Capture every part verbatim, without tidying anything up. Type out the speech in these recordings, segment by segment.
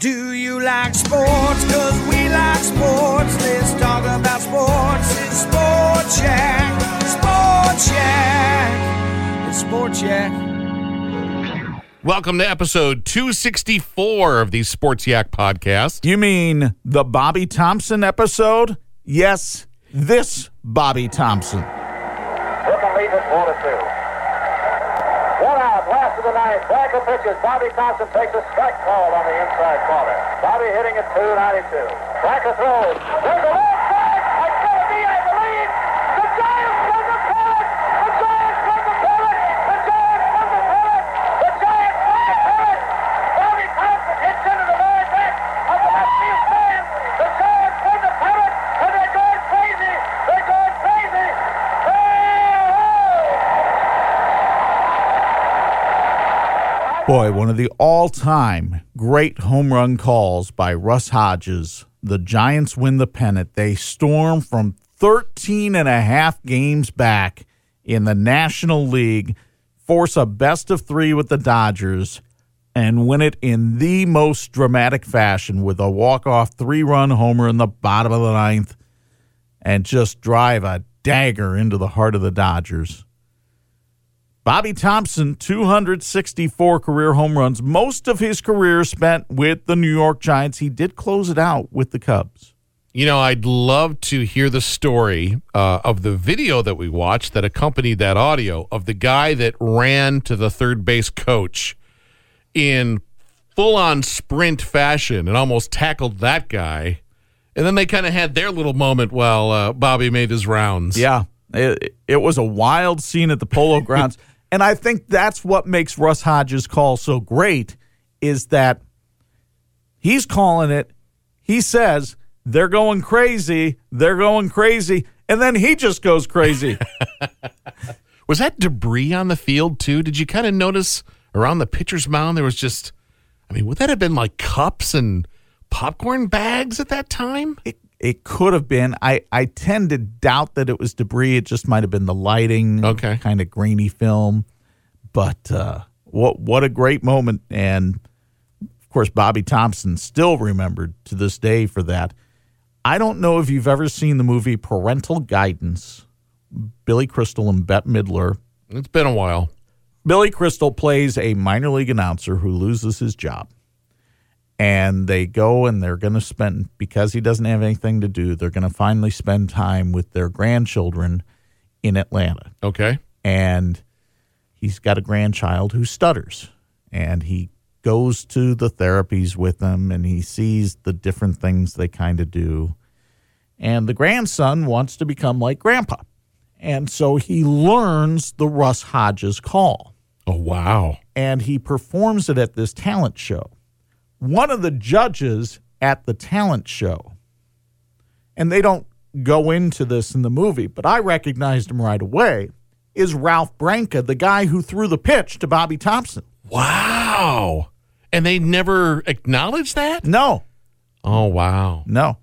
Do you like sports? Cause we like sports. Let's talk about sports. It's Sports Shack. Sports Shack. It's Sports Shack. Welcome to episode two sixty-four of the Sports Yak podcast. You mean the Bobby Thomson episode? Yes, this Bobby Thomson. Triple lead is four to two. One out, last of the ninth. Back of pitches. Bobby Thomson takes a strike call on the inside corner. Bobby hitting at two ninety-two. Branca throws. There's a left strike. It's going to be, I believe. The Giants from the pellet. The Giants from the pellet. The Giants from the pellet. The Giants from the pellet. Bobby Thomson hits into the very back of the left field stand. The Giants from the pellet. And they're going crazy. They're going crazy. Boy, one of the all-time great home run calls by Russ Hodges. The Giants win the pennant. They storm from thirteen and a half games back in the National League, force a best of three with the Dodgers, and win it in the most dramatic fashion with a walk-off three-run homer in the bottom of the ninth and just drive a dagger into the heart of the Dodgers. Bobby Thomson, two hundred sixty-four career home runs. Most of his career spent with the New York Giants. He did close it out with the Cubs. You know, I'd love to hear the story uh, of the video that we watched that accompanied that audio of the guy that ran to the third base coach in full-on sprint fashion and almost tackled that guy. And then they kind of had their little moment while uh, Bobby made his rounds. Yeah. It, it was a wild scene at the Polo Grounds. And I think that's what makes Russ Hodges' call so great is that he's calling it. He says, they're going crazy. They're going crazy. And then he just goes crazy. Was that debris on the field, too? Did you kind of notice around the pitcher's mound there was just, I mean, would that have been like cups and popcorn bags at that time? It, It could have been. I, I tend to doubt that it was debris. It just might have been the lighting, okay, kind of grainy film. But uh, what what a great moment. And, of course, Bobby Thomson still remembered to this day for that. I don't know if you've ever seen the movie Parental Guidance, Billy Crystal and Bette Midler. It's been a while. Billy Crystal plays a minor league announcer who loses his job. And they go and they're going to spend, because he doesn't have anything to do, they're going to finally spend time with their grandchildren in Atlanta. Okay. And he's got a grandchild who stutters. And he goes to the therapies with them and he sees the different things they kind of do. And the grandson wants to become like Grandpa. And so he learns the Russ Hodges call. Oh, wow. And he performs it at this talent show. One of the judges at the talent show, and they don't go into this in the movie, but I recognized him right away, is Ralph Branca, the guy who threw the pitch to Bobby Thomson. Wow. And they never acknowledged that? No. Oh, wow. No.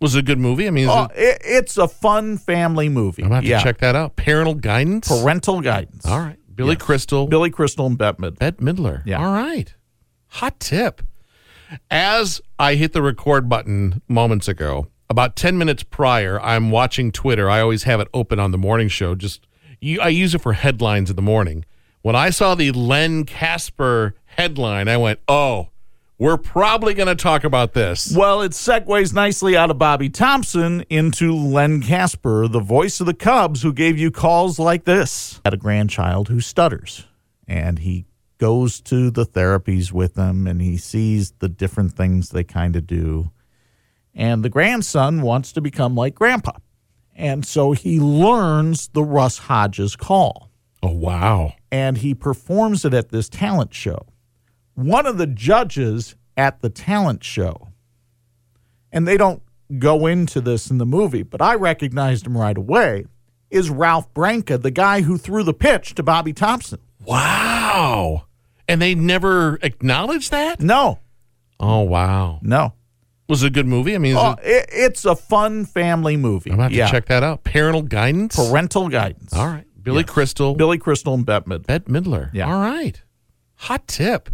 Was it a good movie? I mean, oh, it... It's a fun family movie. I'm going to have yeah. to check that out. Parental Guidance? Parental Guidance. All right. Billy yes. Crystal. Billy Crystal and Bette Midler. Bette Midler. Yeah. All right. Hot tip. As I hit the record button moments ago, about ten minutes prior, I'm watching Twitter. I always have it open on the morning show. Just you, I use it for headlines in the morning. When I saw the Len Kasper headline, I went, oh, we're probably going to talk about this. Well, it segues nicely out of Bobby Thomson into Len Kasper, the voice of the Cubs, who gave you calls like this. Had a grandchild who stutters, and he goes to the therapies with them, and he sees the different things they kind of do. And the grandson wants to become like Grandpa. And so he learns the Russ Hodges call. Oh, wow. And he performs it at this talent show. One of the judges at the talent show, and they don't go into this in the movie, but I recognized him right away, is Ralph Branca, the guy who threw the pitch to Bobby Thomson. Wow. And they never acknowledged that? No. Oh, wow. No. Was it a good movie? I mean, oh, it... it's a fun family movie. I'm going to have yeah. to check that out. Parental Guidance? Parental Guidance. All right. Billy yes. Crystal. Billy Crystal and Bette Midler. Bette Midler. Yeah. All right. Hot tip.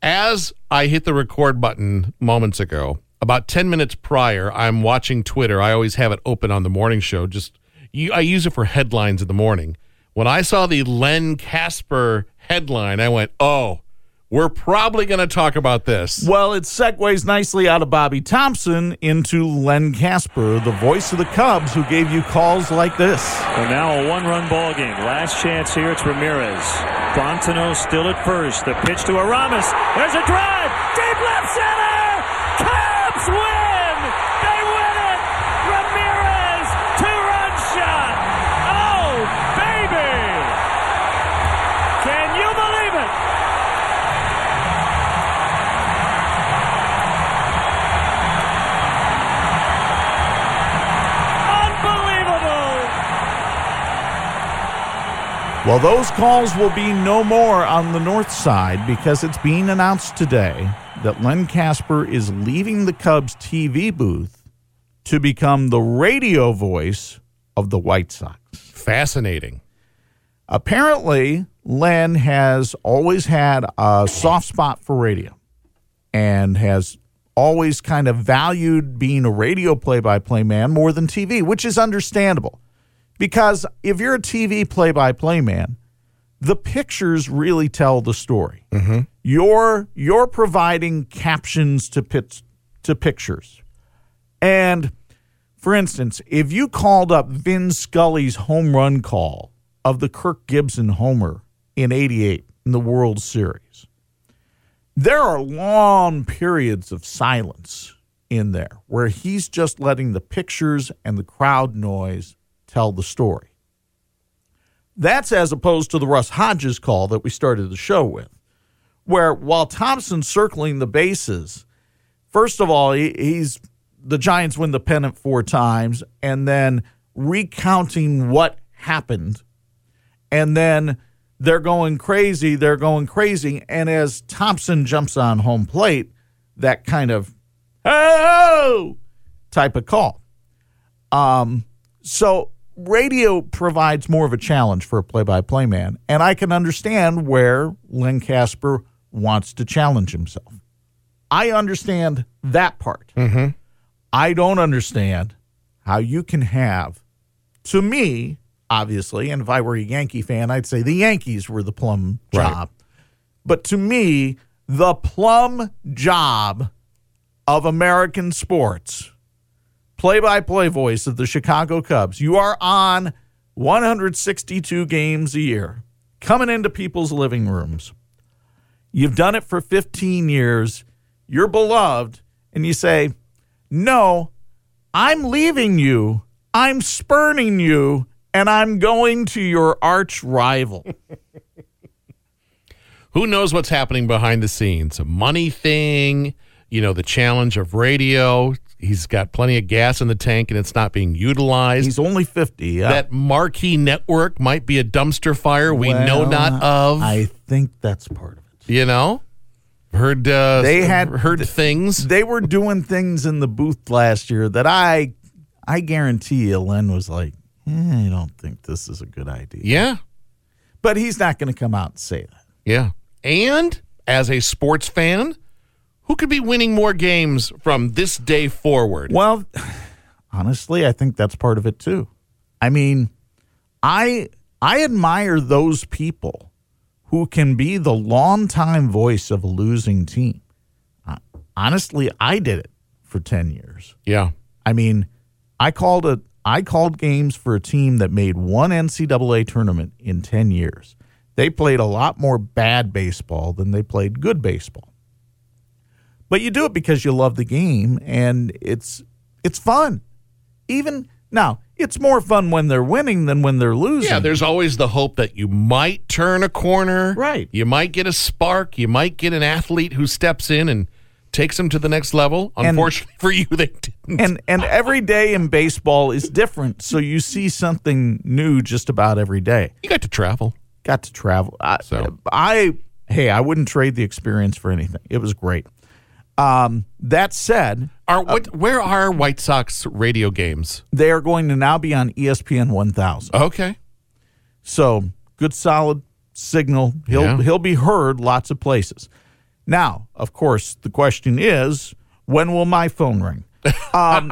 As I hit the record button moments ago, about ten minutes prior, I'm watching Twitter. I always have it open on the morning show. Just I use it for headlines in the morning. When I saw the Len Kasper headline, I went, oh, we're probably going to talk about this. Well, it segues nicely out of Bobby Thomson into Len Kasper, the voice of the Cubs, who gave you calls like this. Well, now a one-run ball game. Last chance here. It's Ramirez. Fontenot still at first. The pitch to Aramis. There's a drive. Deep left center. Cubs win. They win it. Ramirez, two-run shot. Oh, baby. Can you believe it? Well, those calls will be no more on the north side because it's being announced today that Len Kasper is leaving the Cubs T V booth to become the radio voice of the White Sox. Fascinating. Apparently, Len has always had a soft spot for radio and has always kind of valued being a radio play-by-play man more than T V, which is understandable. Because if you're a T V play-by-play man, the pictures really tell the story. Mm-hmm. You're you're providing captions to pit, to pictures. And, for instance, if you called up Vin Scully's home run call of the Kirk Gibson homer in eighty-eight in the World Series, there are long periods of silence in there where he's just letting the pictures and the crowd noise tell the story. That's as opposed to the Russ Hodges call that we started the show with, where while Thompson's circling the bases, first of all, he, he's the Giants win the pennant four times, and then recounting what happened, and then they're going crazy, they're going crazy, and as Thomson jumps on home plate, that kind of, oh, type of call. Um, so... Radio provides more of a challenge for a play-by-play man, and I can understand where Len Kasper wants to challenge himself. I understand that part. Mm-hmm. I don't understand how you can have, to me, obviously, and if I were a Yankee fan, I'd say the Yankees were the plum job. Right. But to me, the plum job of American sports... Play-by-play voice of the Chicago Cubs. You are on one hundred sixty-two games a year, coming into people's living rooms. You've done it for fifteen years. You're beloved, and you say, no, I'm leaving you, I'm spurning you, and I'm going to your arch rival. Who knows what's happening behind the scenes? A money thing, you know, the challenge of radio. He's got plenty of gas in the tank, and it's not being utilized. He's only fifty. Yeah. That marquee network might be a dumpster fire we well, know not of. I think that's part of it. You know? Heard uh, they had heard th- things. They were doing things in the booth last year that I I guarantee you Len was like, eh, I don't think this is a good idea. Yeah. But he's not going to come out and say that. Yeah. And as a sports fan... Who could be winning more games from this day forward? Well, honestly, I think that's part of it, too. I mean, I I admire those people who can be the longtime voice of a losing team. honestly, I did it for ten years. Yeah. I mean, I called a I called games for a team that made one N C double A tournament in ten years. They played a lot more bad baseball than they played good baseball. But you do it because you love the game, and it's it's fun. Even now, it's more fun when they're winning than when they're losing. Yeah, there's always the hope that you might turn a corner. Right. You might get a spark. You might get an athlete who steps in and takes them to the next level. Unfortunately and, for you, they didn't. And, and every day in baseball is different, so you see something new just about every day. You got to travel. Got to travel. I, so. I hey, I wouldn't trade the experience for anything. It was great. Um, that said, are what? Uh, where are White Sox radio games? They are going to now be on E S P N one thousand. Okay, so good, solid signal. He'll yeah. he'll be heard lots of places. Now, of course, the question is, when will my phone ring? Um,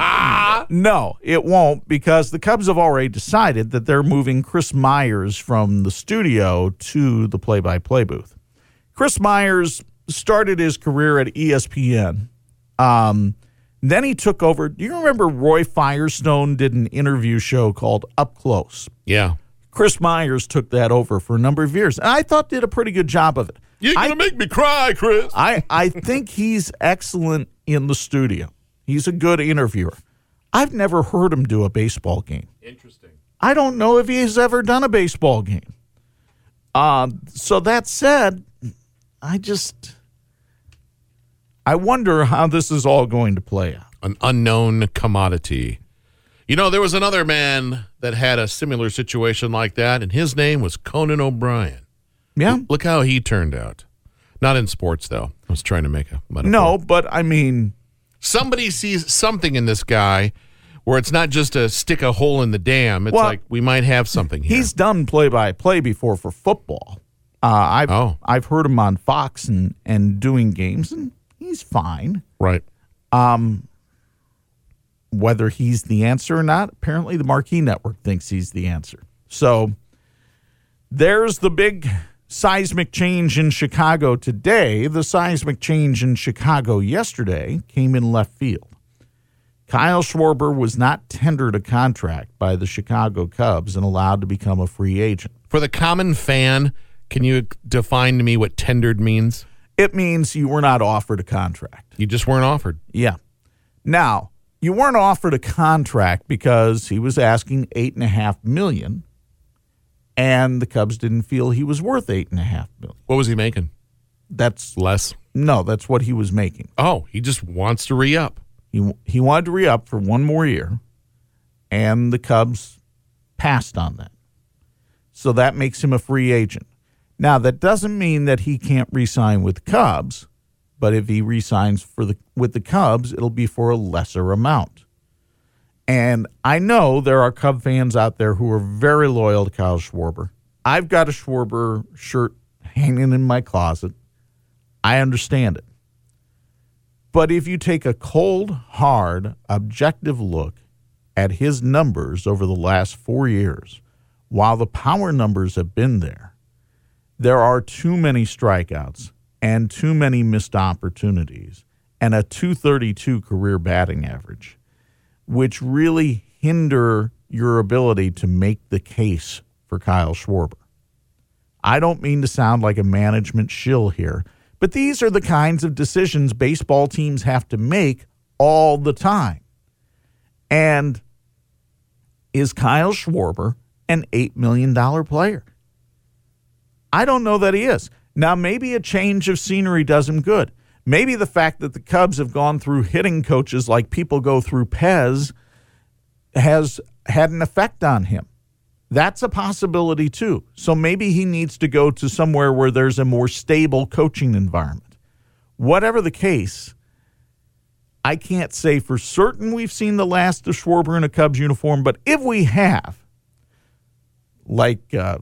no, it won't, because the Cubs have already decided that they're moving Chris Myers from the studio to the play-by-play booth. Chris Myers started his career at E S P N. Um, then he took over. Do you remember Roy Firestone did an interview show called Up Close? Yeah. Chris Myers took that over for a number of years, and I thought did a pretty good job of it. You're going to make me cry, Chris. I, I think he's excellent in the studio. He's a good interviewer. I've never heard him do a baseball game. Interesting. I don't know if he's ever done a baseball game. Um, so that said, I just, I wonder how this is all going to play out. An unknown commodity. You know, there was another man that had a similar situation like that, and his name was Conan O'Brien. Yeah. Look how he turned out. Not in sports, though. I was trying to make a metaphor. No, but I mean, somebody sees something in this guy where it's not just a stick a hole in the dam. It's well, like we might have something here. He's done play-by-play before for football. Uh, I've oh. I've heard him on Fox and, and doing games, and he's fine. Right. Um, whether he's the answer or not, apparently the Marquee Network thinks he's the answer. So there's the big seismic change in Chicago today. The seismic change in Chicago yesterday came in left field. Kyle Schwarber was not tendered a contract by the Chicago Cubs and allowed to become a free agent. For the common fan, can you define to me what tendered means? It means you were not offered a contract. You just weren't offered. Yeah. Now, you weren't offered a contract because he was asking eight point five million dollars. And the Cubs didn't feel he was worth eight and a half million. What was he making? That's less. No, that's what he was making. Oh, he just wants to re-up. He he wanted to re-up for one more year, and the Cubs passed on that. So that makes him a free agent. Now, that doesn't mean that he can't re-sign with the Cubs, but if he re-signs for the with the Cubs, it'll be for a lesser amount. And I know there are Cub fans out there who are very loyal to Kyle Schwarber. I've got a Schwarber shirt hanging in my closet. I understand it. But if you take a cold, hard, objective look at his numbers over the last four years, while the power numbers have been there, there are too many strikeouts and too many missed opportunities and a two thirty-two career batting average, which really hinder your ability to make the case for Kyle Schwarber. I don't mean to sound like a management shill here, but these are the kinds of decisions baseball teams have to make all the time. And is Kyle Schwarber an eight million dollars player? I don't know that he is. Now, maybe a change of scenery does him good. Maybe the fact that the Cubs have gone through hitting coaches like people go through Pez has had an effect on him. That's a possibility, too. So maybe he needs to go to somewhere where there's a more stable coaching environment. Whatever the case, I can't say for certain we've seen the last of Schwarber in a Cubs uniform, but if we have, like uh,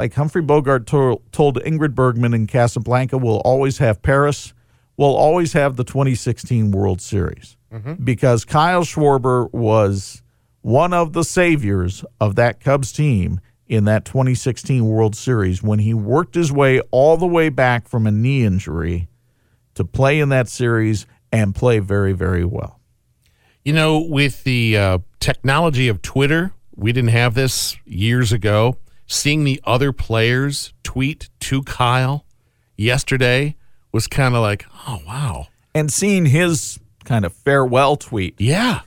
like Humphrey Bogart to- told Ingrid Bergman in Casablanca, we'll always have Paris. We'll always have the twenty sixteen World Series mm-hmm. because Kyle Schwarber was one of the saviors of that Cubs team in that twenty sixteen World Series when he worked his way all the way back from a knee injury to play in that series and play very, very well. You know, with the uh, technology of Twitter, we didn't have this years ago. Seeing the other players tweet to Kyle yesterday was kind of like, oh, wow. And seeing his kind of farewell tweet. Yeah.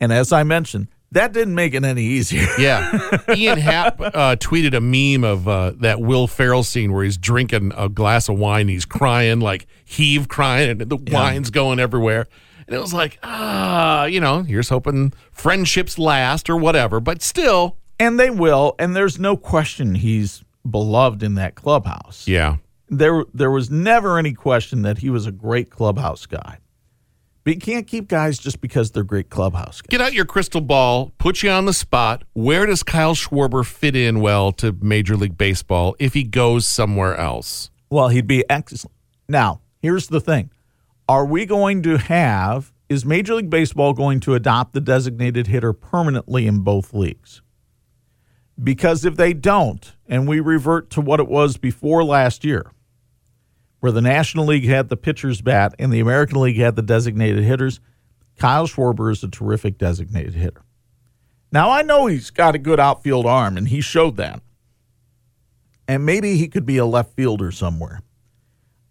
And as I mentioned, that didn't make it any easier. Yeah. Ian Happ uh, tweeted a meme of uh, that Will Ferrell scene where he's drinking a glass of wine and he's crying, like heave crying, and the yeah. wine's going everywhere. And it was like, ah, uh, you know, here's hoping friendships last or whatever, but still. And they will, and there's no question he's beloved in that clubhouse. Yeah. There there was never any question that he was a great clubhouse guy. But you can't keep guys just because they're great clubhouse guys. Get out your crystal ball, put you on the spot. Where does Kyle Schwarber fit in well to Major League Baseball if he goes somewhere else? Well, he'd be excellent. Now, here's the thing. Are we going to have, is Major League Baseball going to adopt the designated hitter permanently in both leagues? Because if they don't, and we revert to what it was before last year, where the National League had the pitcher's bat and the American League had the designated hitters, Kyle Schwarber is a terrific designated hitter. Now, I know he's got a good outfield arm, and he showed that. And maybe he could be a left fielder somewhere.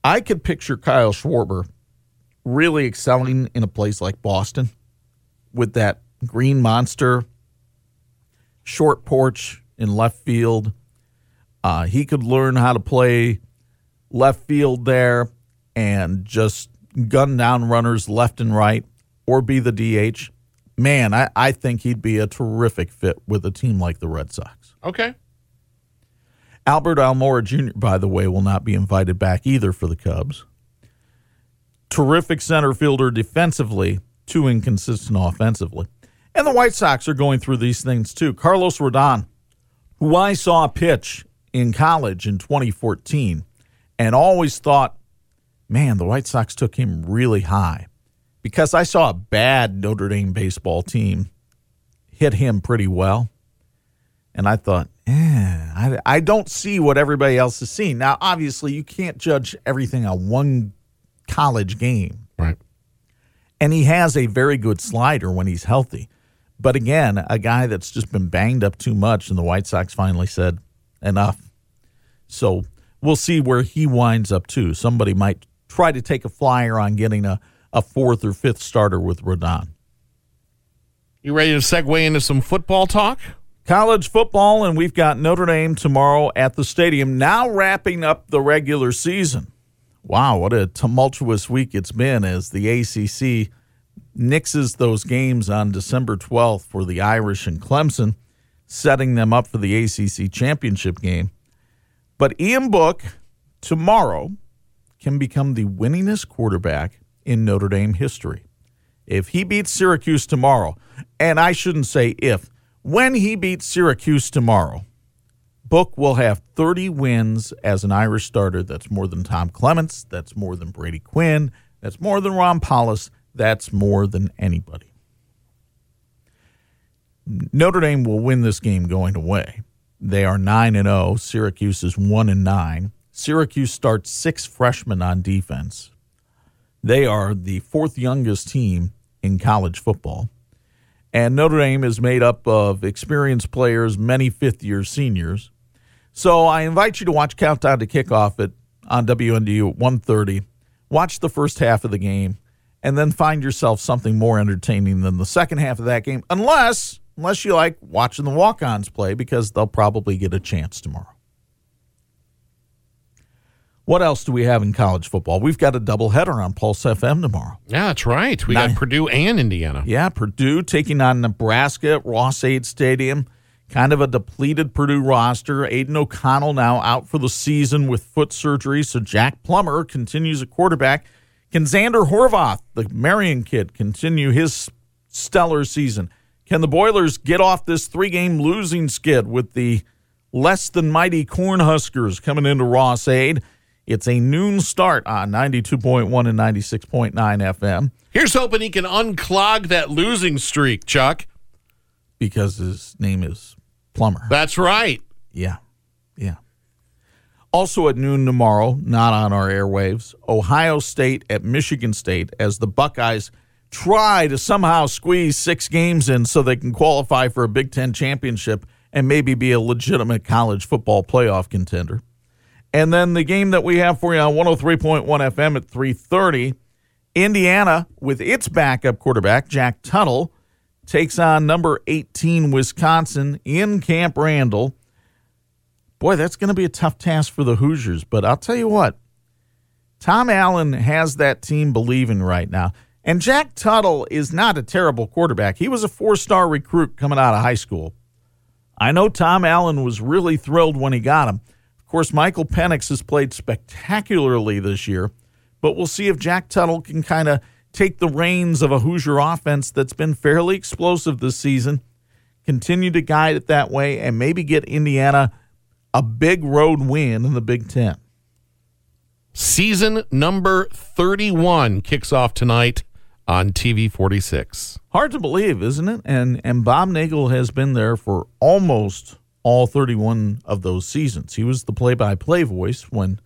I could picture Kyle Schwarber really excelling in a place like Boston with that green monster short porch in left field. Uh, he could learn how to play left field there and just gun down runners left and right, or be the D H. Man, I, I think he'd be a terrific fit with a team like the Red Sox. Okay. Albert Almora Junior, by the way, will not be invited back either for the Cubs. Terrific center fielder defensively, too inconsistent offensively. And the White Sox are going through these things too. Carlos Rodon, who I saw pitch in college in twenty fourteen and always thought, man, the White Sox took him really high, because I saw a bad Notre Dame baseball team hit him pretty well. And I thought, eh, I, I don't see what everybody else is seeing. Now, obviously, you can't judge everything on one college game. Right. And he has a very good slider when he's healthy. But again, a guy that's just been banged up too much, and the White Sox finally said, enough. So we'll see where he winds up, too. Somebody might try to take a flyer on getting a, a fourth or fifth starter with Rodon. You ready to segue into some football talk? College football, and we've got Notre Dame tomorrow at the stadium, now wrapping up the regular season. Wow, what a tumultuous week it's been as the A C C nixes those games on December twelfth for the Irish and Clemson, setting them up for the A C C championship game. But Ian Book, tomorrow, can become the winningest quarterback in Notre Dame history. If he beats Syracuse tomorrow, and I shouldn't say if, when he beats Syracuse tomorrow, Book will have thirty wins as an Irish starter. That's more than Tom Clements. That's more than Brady Quinn. That's more than Ron Paulus. That's more than anybody. Notre Dame will win this game going away. They are nine and oh. Syracuse is one and nine. Syracuse starts six freshmen on defense. They are the fourth youngest team in college football. And Notre Dame is made up of experienced players, many fifth-year seniors. So I invite you to watch Countdown to Kickoff at, on W N D U at one thirty. Watch the first half of the game, and then find yourself something more entertaining than the second half of that game, unless unless you like watching the walk-ons play, because they'll probably get a chance tomorrow. What else do we have in college football? We've got a doubleheader on Pulse F M tomorrow. Yeah, that's right. We Nine. got Purdue and Indiana. Yeah, Purdue taking on Nebraska at Ross-Ade Stadium. Kind of a depleted Purdue roster. Aiden O'Connell now out for the season with foot surgery, so Jack Plummer continues at quarterback. Can Xander Horvath, the Marion kid, continue his stellar season? Can the Boilers get off this three-game losing skid with the less-than-mighty Cornhuskers coming into Ross-Ade? It's a noon start on ninety-two point one and ninety-six point nine F M. Here's hoping he can unclog that losing streak, Chuck. Because his name is Plummer. That's right. Yeah, yeah. Also at noon tomorrow, not on our airwaves, Ohio State at Michigan State as the Buckeyes try to somehow squeeze six games in so they can qualify for a Big Ten championship and maybe be a legitimate college football playoff contender. And then the game that we have for you on one oh three point one F M at three thirty, Indiana with its backup quarterback, Jack Tuttle, takes on number eighteen Wisconsin in Camp Randall. Boy, that's going to be a tough task for the Hoosiers, but I'll tell you what, Tom Allen has that team believing right now. And Jack Tuttle is not a terrible quarterback. He was a four-star recruit coming out of high school. I know Tom Allen was really thrilled when he got him. Of course, Michael Penix has played spectacularly this year, but we'll see if Jack Tuttle can kind of take the reins of a Hoosier offense that's been fairly explosive this season, continue to guide it that way, and maybe get Indiana a big road win in the Big Ten. Season number thirty-one kicks off tonight on T V forty-six. Hard to believe, isn't it? And and Bob Nagel has been there for almost all thirty-one of those seasons. He was the play-by-play voice when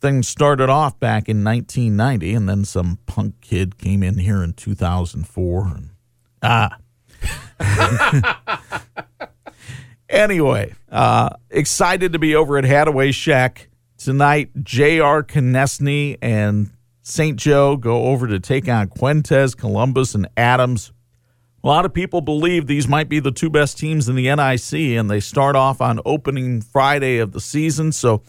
things started off back in nineteen ninety, and then some punk kid came in here in two thousand four. And, ah. Anyway, uh, excited to be over at Hathaway Shack tonight. J R Konecny and Saint Joe go over to take on Fuentes, Columbus, and Adams. A lot of people believe these might be the two best teams in the N I C, and they start off on opening Friday of the season, so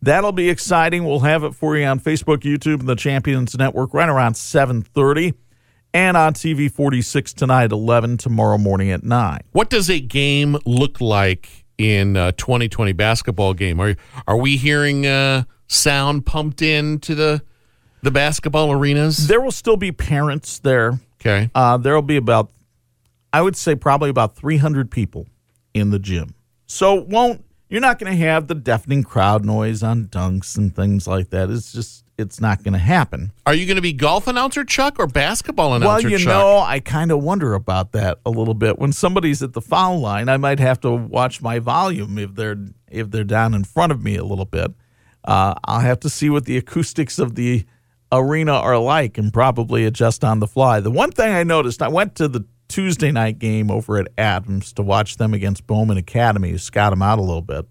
that'll be exciting. We'll have it for you on Facebook, YouTube, and the Champions Network right around seven thirty, and on T V forty-six tonight at eleven, tomorrow morning at nine. What does a game look like in a twenty twenty basketball game? Are are we hearing uh, sound pumped in to the, the basketball arenas? There will still be parents there. Okay. Uh, there will be about, I would say probably about three hundred people in the gym. So it won't, you're not going to have the deafening crowd noise on dunks and things like that. It's just, it's not going to happen. Are you going to be golf announcer Chuck or basketball announcer Chuck? Well, you Chuck? know, I kind of wonder about that a little bit. When somebody's at the foul line, I might have to watch my volume if they're if they're down in front of me a little bit. Uh, I'll have to see what the acoustics of the arena are like and probably adjust on the fly. The one thing I noticed, I went to the Tuesday night game over at Adams to watch them against Bowman Academy, who scout them out a little bit.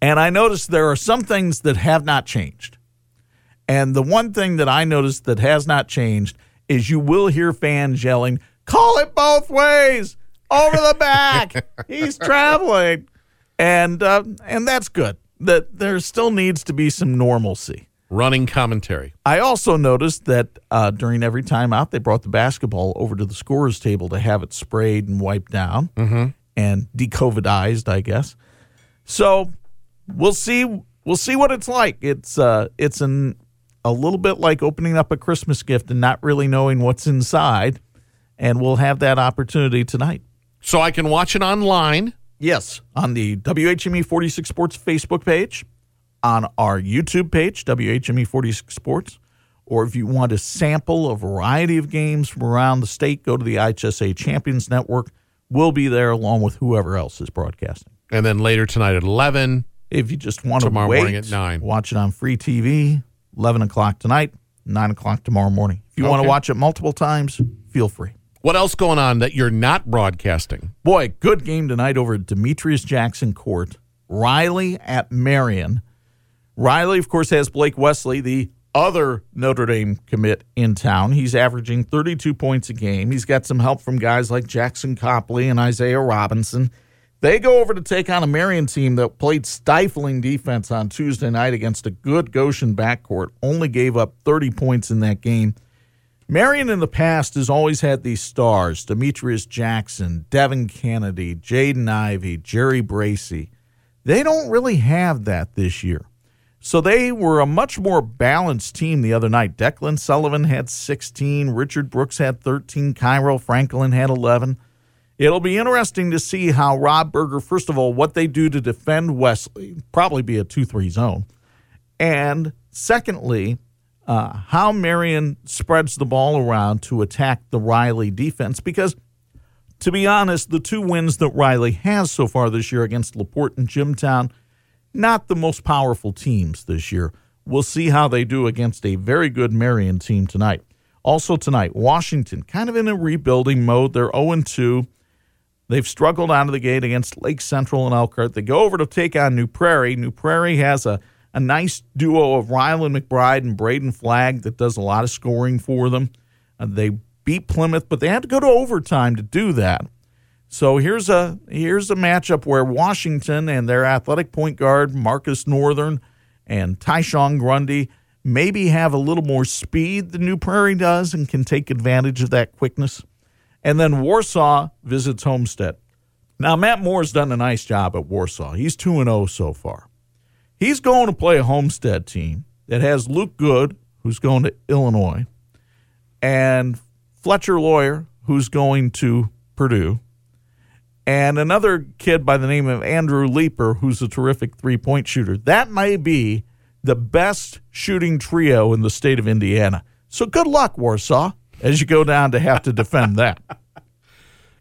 And I noticed there are some things that have not changed. And the one thing that I noticed that has not changed is you will hear fans yelling, "Call it both ways! Over the back! He's traveling!" And uh, and that's good. That there still needs to be some normalcy. Running commentary. I also noticed that uh, during every timeout, they brought the basketball over to the scorer's table to have it sprayed and wiped down mm-hmm. and de-covidized, I guess. So we'll see. We'll see what it's like. It's uh, it's an a little bit like opening up a Christmas gift and not really knowing what's inside. And we'll have that opportunity tonight. So I can watch it online. Yes, on the W H M E forty-six Sports Facebook page, on our YouTube page, W H M E forty-six Sports, or if you want to sample a variety of games from around the state, go to the I H S A Champions Network. We'll be there along with whoever else is broadcasting. And then later tonight at eleven. If you just want to wait, tomorrow morning at nine. Watch it on free T V, eleven o'clock tonight, nine o'clock tomorrow morning. If you okay. want to watch it multiple times, feel free. What else going on that you're not broadcasting? Boy, good game tonight over at Demetrius Jackson Court. Riley at Marion. Riley, of course, has Blake Wesley, the other Notre Dame commit in town. He's averaging thirty-two points a game. He's got some help from guys like Jackson Copley and Isaiah Robinson. They go over to take on a Marion team that played stifling defense on Tuesday night against a good Goshen backcourt, only gave up thirty points in that game. Marion in the past has always had these stars, Demetrius Jackson, Devin Kennedy, Jaden Ivey, Jerry Bracey. They don't really have that this year. So they were a much more balanced team the other night. Declan Sullivan had sixteen. Richard Brooks had thirteen. Kyrell Franklin had eleven. It'll be interesting to see how Rob Berger, first of all, what they do to defend Wesley, probably be a two three zone. And secondly, uh, how Marion spreads the ball around to attack the Riley defense. Because, to be honest, the two wins that Riley has so far this year against LaPorte and Jimtown not the most powerful teams this year. We'll see how they do against a very good Marion team tonight. Also tonight, Washington, kind of in a rebuilding mode. They're oh and two. They've struggled out of the gate against Lake Central and Elkhart. They go over to take on New Prairie. New Prairie has a, a nice duo of Rylan McBride and Braden Flagg that does a lot of scoring for them. Uh, they beat Plymouth, but they had to go to overtime to do that. So here's a here's a matchup where Washington and their athletic point guard, Marcus Northern and Tyshawn Grundy, maybe have a little more speed than New Prairie does and can take advantage of that quickness. And then Warsaw visits Homestead. Now, Matt Moore's done a nice job at Warsaw. He's two and oh so far. He's going to play a Homestead team that has Luke Good, who's going to Illinois, and Fletcher Lawyer, who's going to Purdue, and another kid by the name of Andrew Leeper, who's a terrific three-point shooter. That may be the best shooting trio in the state of Indiana. So good luck, Warsaw, as you go down to have to defend that.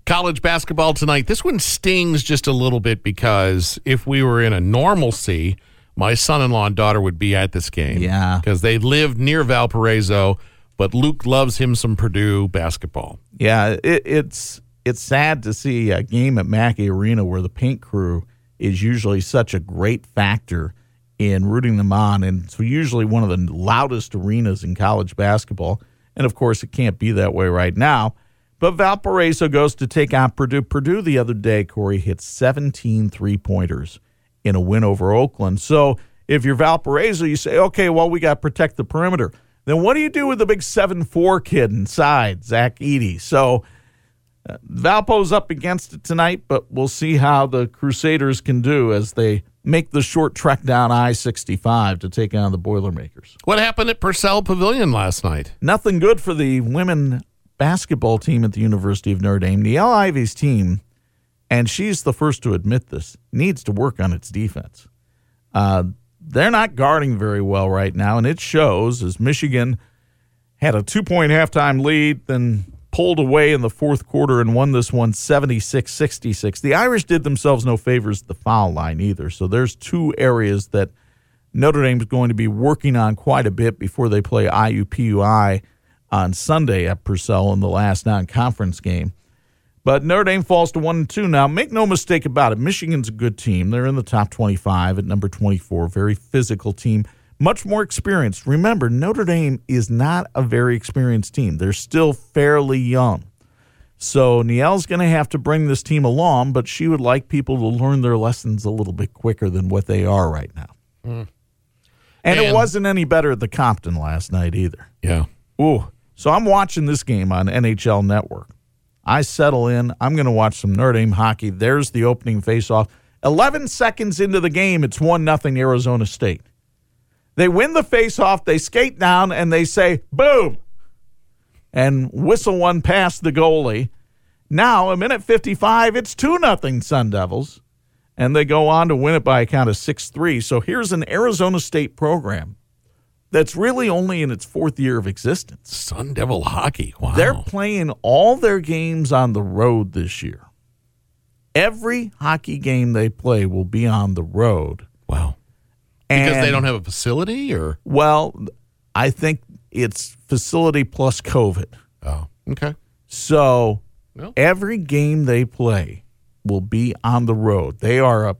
College basketball tonight. This one stings just a little bit because if we were in a normalcy, my son-in-law and daughter would be at this game. Yeah. Because they live near Valparaiso, but Luke loves him some Purdue basketball. Yeah, it, it's... It's sad to see a game at Mackey Arena where the paint crew is usually such a great factor in rooting them on, and it's usually one of the loudest arenas in college basketball. And, of course, it can't be that way right now. But Valparaiso goes to take on Purdue. Purdue the other day, Corey, hit seventeen three-pointers in a win over Oakland. So if you're Valparaiso, you say, okay, well, we got to protect the perimeter. Then what do you do with the big seven four kid inside, Zach Edey? So... Uh, Valpo's up against it tonight, but we'll see how the Crusaders can do as they make the short trek down I sixty-five to take on the Boilermakers. What happened at Purcell Pavilion last night? Nothing good for the women basketball team at the University of Notre Dame. Nielle Ivey's team, and she's the first to admit this, needs to work on its defense. Uh, they're not guarding very well right now, and it shows as Michigan had a two-point halftime lead, then pulled away in the fourth quarter and won this one seventy-six sixty-six. The Irish did themselves no favors at the foul line either, so there's two areas that Notre Dame is going to be working on quite a bit before they play I U P U I on Sunday at Purcell in the last non-conference game. But Notre Dame falls to one and two now. Make no mistake about it, Michigan's a good team. They're in the top twenty-five at number twenty-four, very physical team. Much more experienced. Remember, Notre Dame is not a very experienced team. They're still fairly young. So Nielle's going to have to bring this team along, but she would like people to learn their lessons a little bit quicker than what they are right now. Mm. And, and it wasn't any better at the Compton last night either. Yeah. Ooh. So I'm watching this game on N H L Network. I settle in. I'm going to watch some Notre Dame hockey. There's the opening faceoff. eleven seconds into the game, it's one nothing Arizona State. They win the faceoff, they skate down, and they say, boom, and whistle one past the goalie. Now, a minute fifty-five, it's two nothing Sun Devils, and they go on to win it by a count of six three. So here's an Arizona State program that's really only in its fourth year of existence. Sun Devil hockey, wow. They're playing all their games on the road this year. Every hockey game they play will be on the road. Wow. Because and, they don't have a facility? Or Well, I think it's facility plus COVID. Oh, okay. So well. Every game they play will be on the road. They are a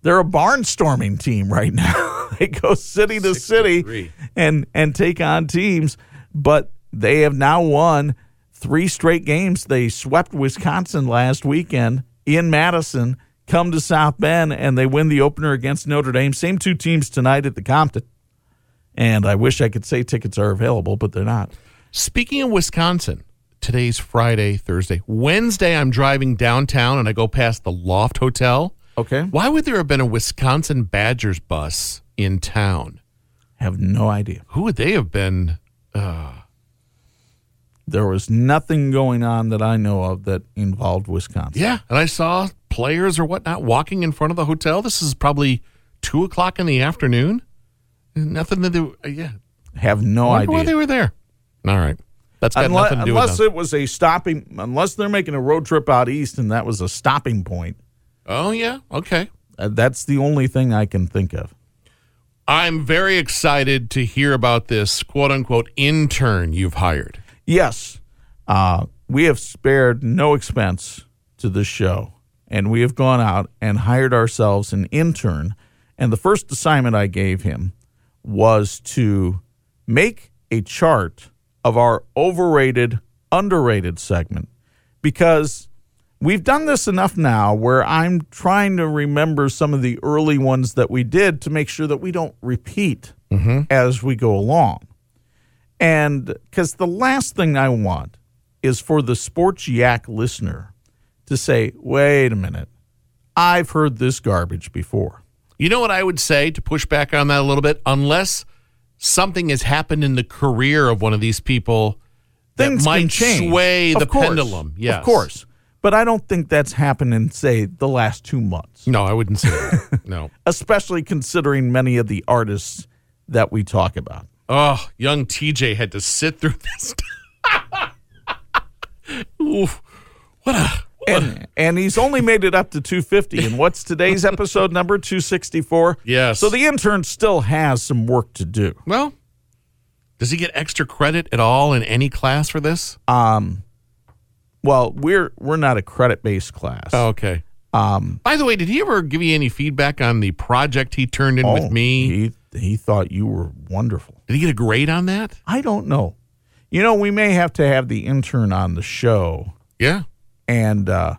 they're a barnstorming team right now. They go city to city and, and take on teams, but they have now won three straight games. They swept Wisconsin last weekend in Madison, come to South Bend, and they win the opener against Notre Dame. Same two teams tonight at the Compton. And I wish I could say tickets are available, but they're not. Speaking of Wisconsin, today's Friday, Thursday. Wednesday, I'm driving downtown, and I go past the Loft Hotel. Okay. Why would there have been a Wisconsin Badgers bus in town? I have no idea. Who would they have been? Uh... There was nothing going on that I know of that involved Wisconsin. Yeah, and I saw players or whatnot walking in front of the hotel. This is probably two o'clock in the afternoon. Nothing that they yeah have no idea why they were there. All right, that's got unless, nothing to do unless with it was a stopping. Unless they're making a road trip out east and that was a stopping point. Oh yeah, okay. That's the only thing I can think of. I'm very excited to hear about this quote-unquote intern you've hired. Yes. Uh, we have spared no expense to this show, and we have gone out and hired ourselves an intern. And the first assignment I gave him was to make a chart of our overrated, underrated segment, because we've done this enough now where I'm trying to remember some of the early ones that we did to make sure that we don't repeat mm-hmm. as we go along. And because the last thing I want is for the Sports Yak listener to say, wait a minute, I've heard this garbage before. You know what I would say to push back on that a little bit? Unless something has happened in the career of one of these people Things that might sway the course, pendulum. Yes. Of course. But I don't think that's happened in, say, the last two months. No, I wouldn't say that. No. Especially considering many of the artists that we talk about. Oh, young T J had to sit through this. Oof. What a... What and, a... and he's only made it up to two fifty. And what's today's episode number? two sixty-four? Yes. So the intern still has some work to do. Well, does he get extra credit at all in any class for this? Um... Well, we're we're not a credit-based class. Oh, okay. Um, By the way, did he ever give you any feedback on the project he turned in oh, with me? He he thought you were wonderful. Did he get a grade on that? I don't know. You know, we may have to have the intern on the show. Yeah. And uh,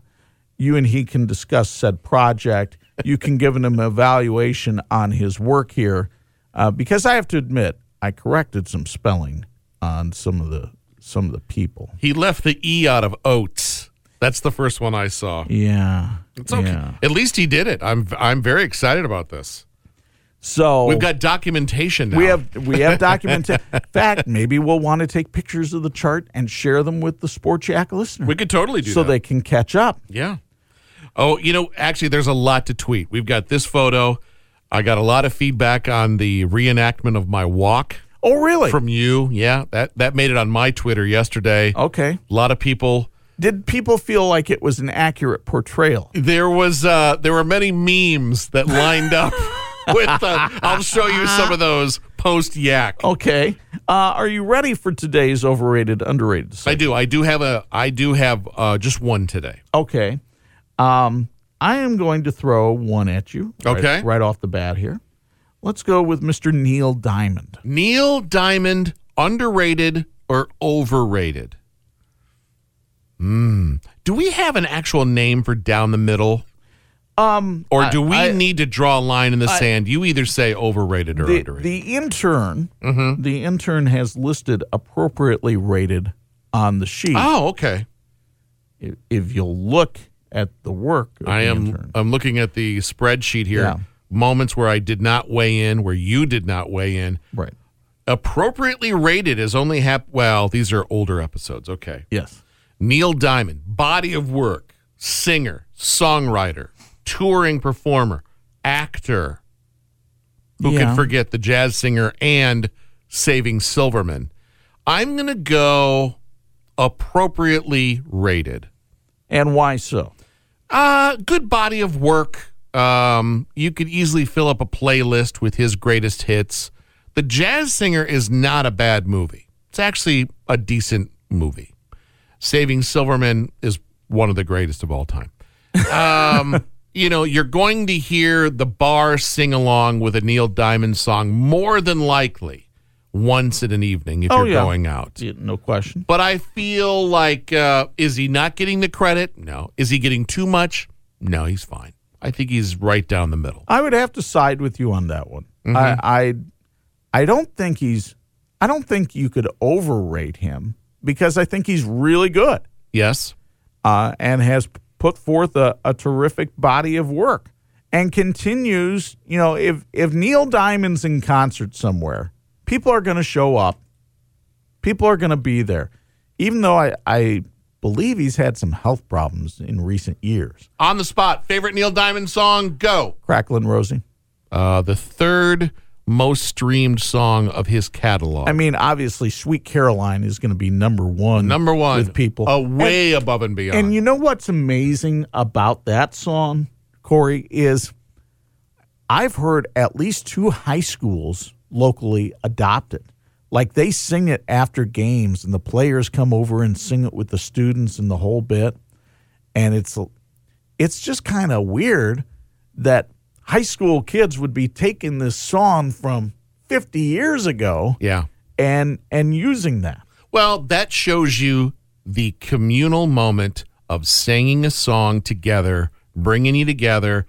you and he can discuss said project. You can give him an evaluation on his work here. Uh, because I have to admit, I corrected some spelling on some of the some of the people. He left the E out of oats. That's the first one I saw. Yeah. It's okay. Yeah. At least he did it. I'm I'm very excited about this. So we've got documentation now. We have we have documentation. In fact, maybe we'll want to take pictures of the chart and share them with the Sports Yak listener. We could totally do so that. So they can catch up. Yeah. Oh, you know, actually there's a lot to tweet. We've got this photo. I got a lot of feedback on the reenactment of my walk. Oh, really? From you, yeah. That that made it on my Twitter yesterday. Okay. A lot of people. Did people feel like it was an accurate portrayal? There was. Uh, there were many memes that lined up with uh, I'll show you some of those post-Yak. Okay. Uh, are you ready for today's overrated, underrated segment? I do. I do have, a, I do have uh, just one today. Okay. Um, I am going to throw one at you. Right, okay. Right off the bat here. Let's go with Mister Neil Diamond. Neil Diamond, underrated or overrated? Hmm. Do we have an actual name for down the middle? Um, or do I, we I, need to draw a line in the I, sand? You either say overrated or the, underrated. The intern, mm-hmm. the intern has listed appropriately rated on the sheet. Oh, okay. If, if you'll look at the work of I the am, intern. I'm looking at the spreadsheet here. Yeah. Moments where I did not weigh in, where you did not weigh in. Right. Appropriately rated as only half. Well, these are older episodes. Okay. Yes. Neil Diamond, body of work, singer, songwriter, touring performer, actor. Who yeah. can forget the jazz singer and Saving Silverman? I'm going to go appropriately rated. And why so? Uh, good body of work. Um, you could easily fill up a playlist with his greatest hits. The Jazz Singer is not a bad movie. It's actually a decent movie. Saving Silverman is one of the greatest of all time. Um, you know, you're going to hear the bar sing along with a Neil Diamond song more than likely once in an evening if oh, you're yeah. going out. Yeah, no question. But I feel like, uh, is he not getting the credit? No. Is he getting too much? No, he's fine. I think he's right down the middle. I would have to side with you on that one. Mm-hmm. I, I, I don't think he's. I don't think you could overrate him because I think he's really good. Yes, uh, and has put forth a, a terrific body of work and continues. You know, if if Neil Diamond's in concert somewhere, people are going to show up. People are going to be there, even though I. I believe he's had some health problems in recent years. On the spot, favorite Neil Diamond song, go. Cracklin' Rosie. Uh, the third most streamed song of his catalog. I mean, obviously, Sweet Caroline is going to be number one. Number one. With people. Uh, way and, above and beyond. And you know what's amazing about that song, Corey, is I've heard at least two high schools locally adopt it. Like, they sing it after games, and the players come over and sing it with the students and the whole bit. And it's it's just kind of weird that high school kids would be taking this song from fifty years ago yeah. and and using that. Well, that shows you the communal moment of singing a song together, bringing you together.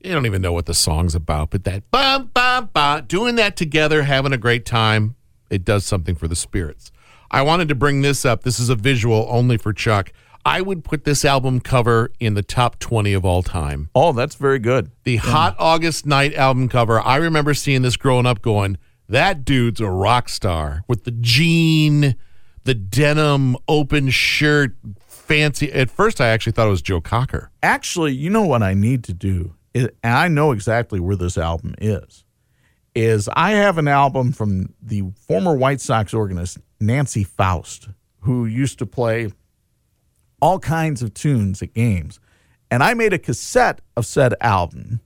You don't even know what the song's about, but that ba ba ba, doing that together, having a great time, it does something for the spirits. I wanted to bring this up. This is a visual only for Chuck. I would put this album cover in the top twenty of all time. Oh, that's very good. The yeah. Hot August Night album cover. I remember seeing this growing up going, that dude's a rock star with the jean, the denim, open shirt, fancy. At first, I actually thought it was Joe Cocker. Actually, you know what I need to do, is, and I know exactly where this album is, is I have an album from the former White Sox organist, Nancy Faust, who used to play all kinds of tunes at games. And I made a cassette of said album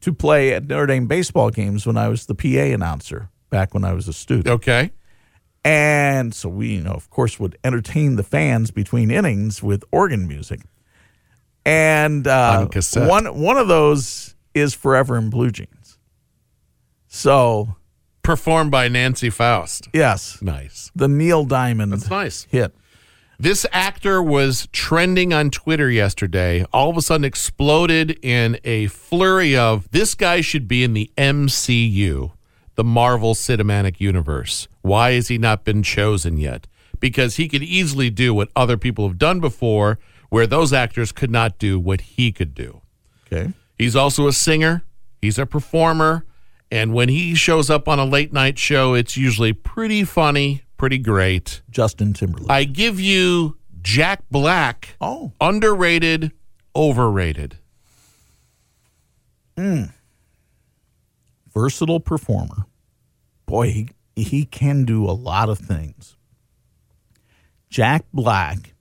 to play at Notre Dame baseball games when I was the P A announcer back when I was a student. Okay. And so we, you know, of course, would entertain the fans between innings with organ music. And uh, on one one of those is Forever in Blue Jeans. So performed by Nancy Faust. Yes. Nice. The Neil Diamond That's nice. hit. This actor was trending on Twitter yesterday, all of a sudden exploded in a flurry of, this guy should be in the M C U, the Marvel Cinematic Universe. Why has he not been chosen yet? Because he could easily do what other people have done before, where those actors could not do what he could do. Okay. He's also a singer. He's a performer. And when he shows up on a late night show, it's usually pretty funny. Pretty great. Justin Timberlake. I give you Jack Black. Oh. Underrated, overrated. Mm. Versatile performer. Boy, he, he can do a lot of things. Jack Black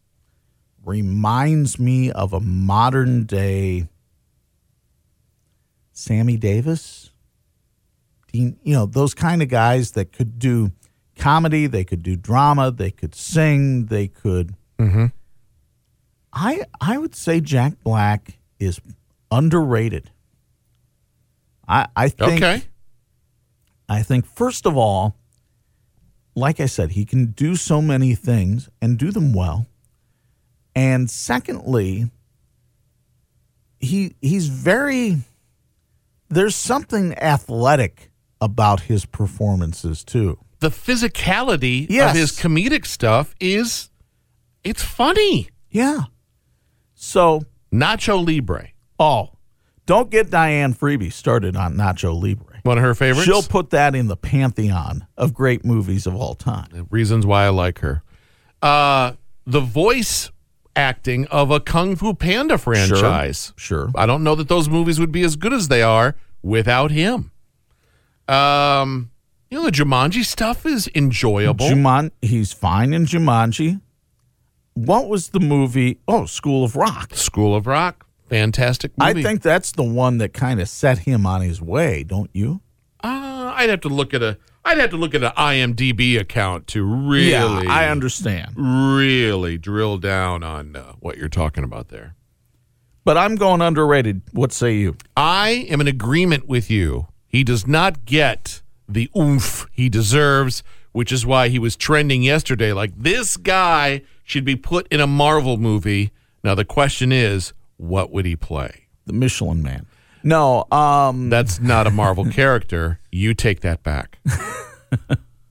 reminds me of a modern day Sammy Davis. Dean, you know, those kind of guys that could do comedy, they could do drama, they could sing, they could. Mm-hmm. I I would say Jack Black is underrated. I I think. Okay. I think first of all, like I said, he can do so many things and do them well, and secondly, he he's very. There's something athletic about his performances too. The physicality yes. of his comedic stuff is, it's funny. Yeah. So. Nacho Libre. Oh, don't get Diane Freebie started on Nacho Libre. One of her favorites? She'll put that in the pantheon of great movies of all time. The reasons why I like her. Uh, the voice acting of a Kung Fu Panda franchise. Sure. sure. I don't know that those movies would be as good as they are without him. Um... You know, the Jumanji stuff is enjoyable. Juman, he's fine in Jumanji. What was the movie? Oh, School of Rock. School of Rock. Fantastic movie. I think that's the one that kind of set him on his way, don't you? Uh, I'd have to look at a I'd have to look at an IMDb account to really Yeah, I understand. Really drill down on uh, what you're talking about there. But I'm going underrated. What say you? I am in agreement with you. He does not get the oomph he deserves, which is why he was trending yesterday. Like, this guy should be put in a Marvel movie. Now, the question is, what would he play? The Michelin Man. No. Um... That's not a Marvel character. You take that back.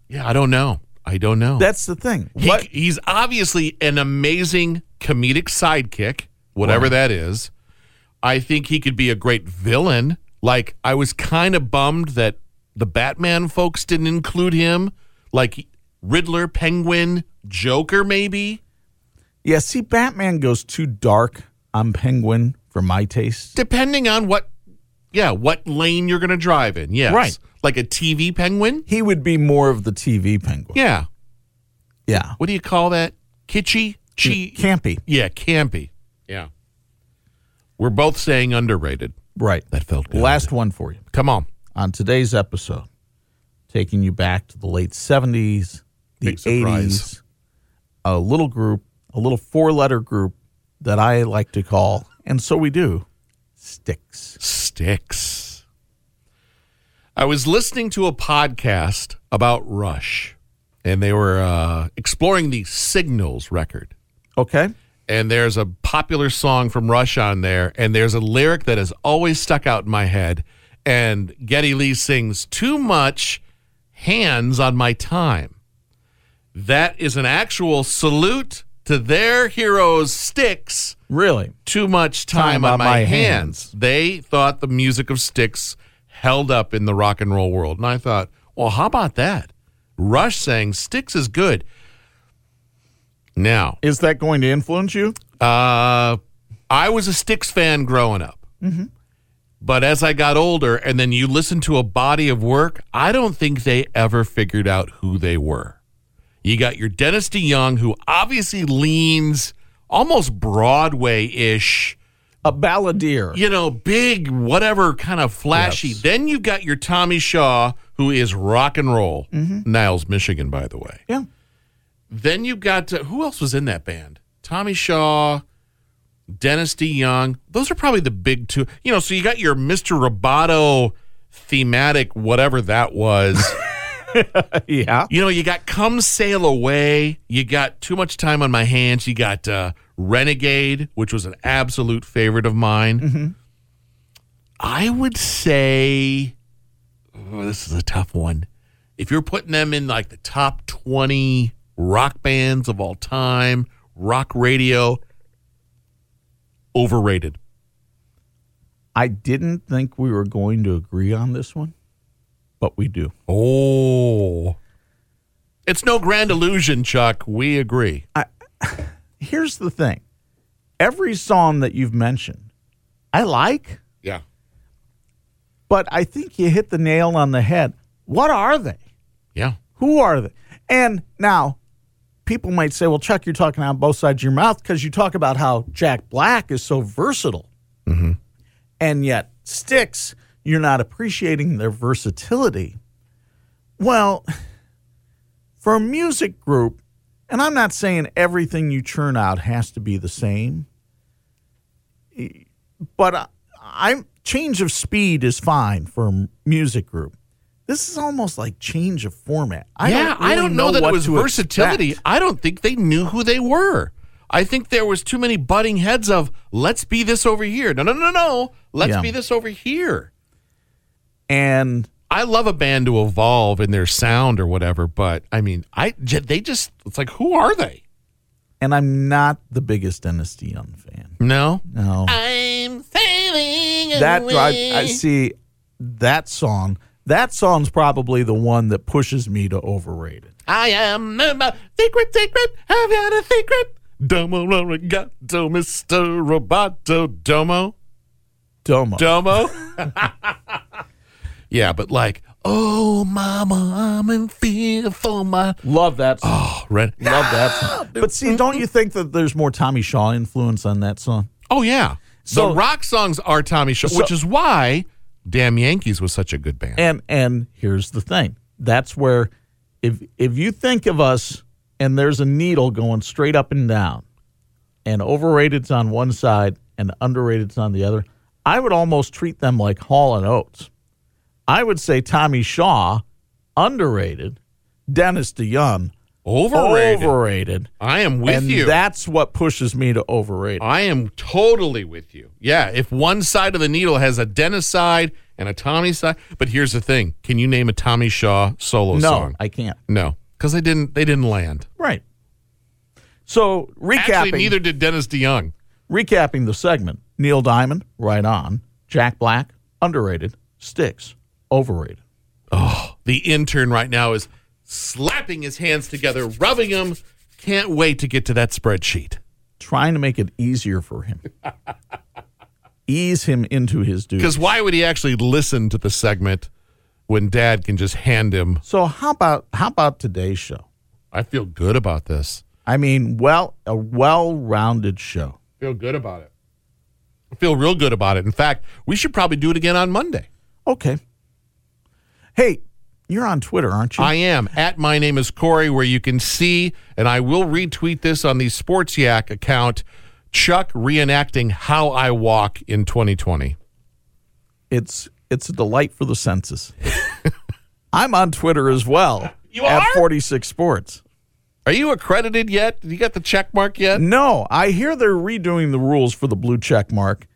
yeah, I don't know. I don't know. That's the thing. He, what? He's obviously an amazing comedic sidekick, whatever wow. that is. I think he could be a great villain. Like, I was kind of bummed that the Batman folks didn't include him, like Riddler, Penguin, Joker, maybe. Yeah, see, Batman goes too dark on Penguin for my taste. Depending on what, yeah, what lane you're going to drive in, yes. Right. Like a T V Penguin? He would be more of the T V Penguin. Yeah. Yeah. What do you call that? Kitschy? Che- campy. Yeah, campy. Yeah. We're both saying underrated. Right. That felt good. Last one for you. Come on. On today's episode, taking you back to the late seventies, the Big surprise. eighties, a little group, a little four-letter group that I like to call, and so we do, Styx. Styx. I was listening to a podcast about Rush, and they were uh, exploring the Signals record. Okay. And there's a popular song from Rush on there, and there's a lyric that has always stuck out in my head, and Geddy Lee sings, "Too much hands on my time." That is an actual salute to their heroes, Styx. Really? Too much time, time on, on my, my hands. hands. They thought the music of Styx held up in the rock and roll world. And I thought, well, how about that? Rush saying Styx is good. Now, is that going to influence you? Uh, I was a Styx fan growing up. Mm-hmm. But as I got older and then you listen to a body of work, I don't think they ever figured out who they were. You got your Dennis DeYoung, who obviously leans almost Broadway-ish. A balladeer. You know, big, whatever, kind of flashy. Yes. Then you got your Tommy Shaw, who is rock and roll. Mm-hmm. Niles, Michigan, by the way. Yeah. Then you got to, who else was in that band? Tommy Shaw, Dennis DeYoung. Those are probably the big two. You know, so you got your Mister Roboto thematic, whatever that was. Yeah. You know, you got Come Sail Away. You got Too Much Time on My Hands. You got uh, Renegade, which was an absolute favorite of mine. Mm-hmm. I would say, oh, this is a tough one. If you're putting them in like the top twenty rock bands of all time, rock radio, overrated. I didn't think we were going to agree on this one. But we do. Oh. It's no grand illusion, Chuck. We agree. I, here's the thing. Every song that you've mentioned, I like. Yeah. But I think you hit the nail on the head. What are they? Yeah. Who are they? And now, people might say, well, Chuck, you're talking out of both sides of your mouth because you talk about how Jack Black is so versatile. Mm-hmm. And yet, Styx, you're not appreciating their versatility. Well, for a music group, and I'm not saying everything you churn out has to be the same, but I, I'm change of speed is fine for a music group. This is almost like change of format. I yeah, don't really I don't know, know that it was versatility. Expect. I don't think they knew who they were. I think there was too many butting heads of, let's be this over here. No, no, no, no. Let's yeah. be this over here. And I love a band to evolve in their sound or whatever, but I mean, I they just, it's like, who are they? And I'm not the biggest Dennis DeYoung fan. No? No. I'm sailing that, away. I, I see that song. That song's probably the one that pushes me to overrate it. I am a secret, secret. I've got a secret. Domo, arigato, Mister Roboto, domo. Domo. Domo. Yeah, but like, oh, mama, I'm in fear for my... Love that song. Oh, Ren- Love that song. But see, don't you think that there's more Tommy Shaw influence on that song? Oh, yeah. So the rock songs are Tommy Shaw, so, which is why Damn Yankees was such a good band. And and here's the thing. That's where, if if you think of us and there's a needle going straight up and down, and overrated's on one side and underrated's on the other, I would almost treat them like Hall and Oates. I would say Tommy Shaw, underrated. Dennis DeYoung, overrated. Overrated. I am with and you. And that's what pushes me to overrated. I am totally with you. Yeah, if one side of the needle has a Dennis side and a Tommy side. But here's the thing. Can you name a Tommy Shaw solo no, song? No, I can't. No, because they didn't, they didn't land. Right. So, recapping. Actually, neither did Dennis DeYoung. Recapping the segment. Neil Diamond, right on. Jack Black, underrated. Styx, overrated. Oh, the intern right now is slapping his hands together, rubbing them. Can't wait to get to that spreadsheet. Trying to make it easier for him. Ease him into his duties. Because why would he actually listen to the segment when Dad can just hand him? So how about how about today's show? I feel good about this. I mean, well, a well-rounded show. Feel good about it. I feel real good about it. In fact, we should probably do it again on Monday. Okay. Hey, you're on Twitter, aren't you? I am, at My Name is Corey, where you can see, and I will retweet this on the Sports Yak account, Chuck reenacting How I Walk in twenty twenty. It's it's a delight for the senses. I'm on Twitter as well. You are? At forty-six Sports. Are you accredited yet? You got the check mark yet? No. I hear they're redoing the rules for the blue check mark.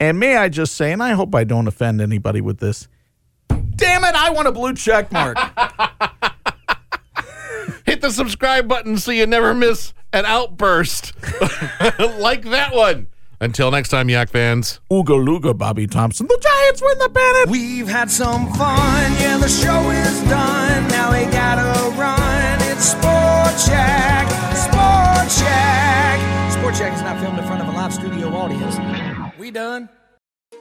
And may I just say, and I hope I don't offend anybody with this, damn it, I want a blue check mark. Hit the subscribe button so you never miss an outburst like that one. Until next time, Yak fans. Ooga Luga, Bobby Thomson. The Giants win the pennant. We've had some fun. Yeah, the show is done. Now we gotta run. It's Sports Yak. Sports Yak. Sports Yak is not filmed in front of a live studio audience. We done.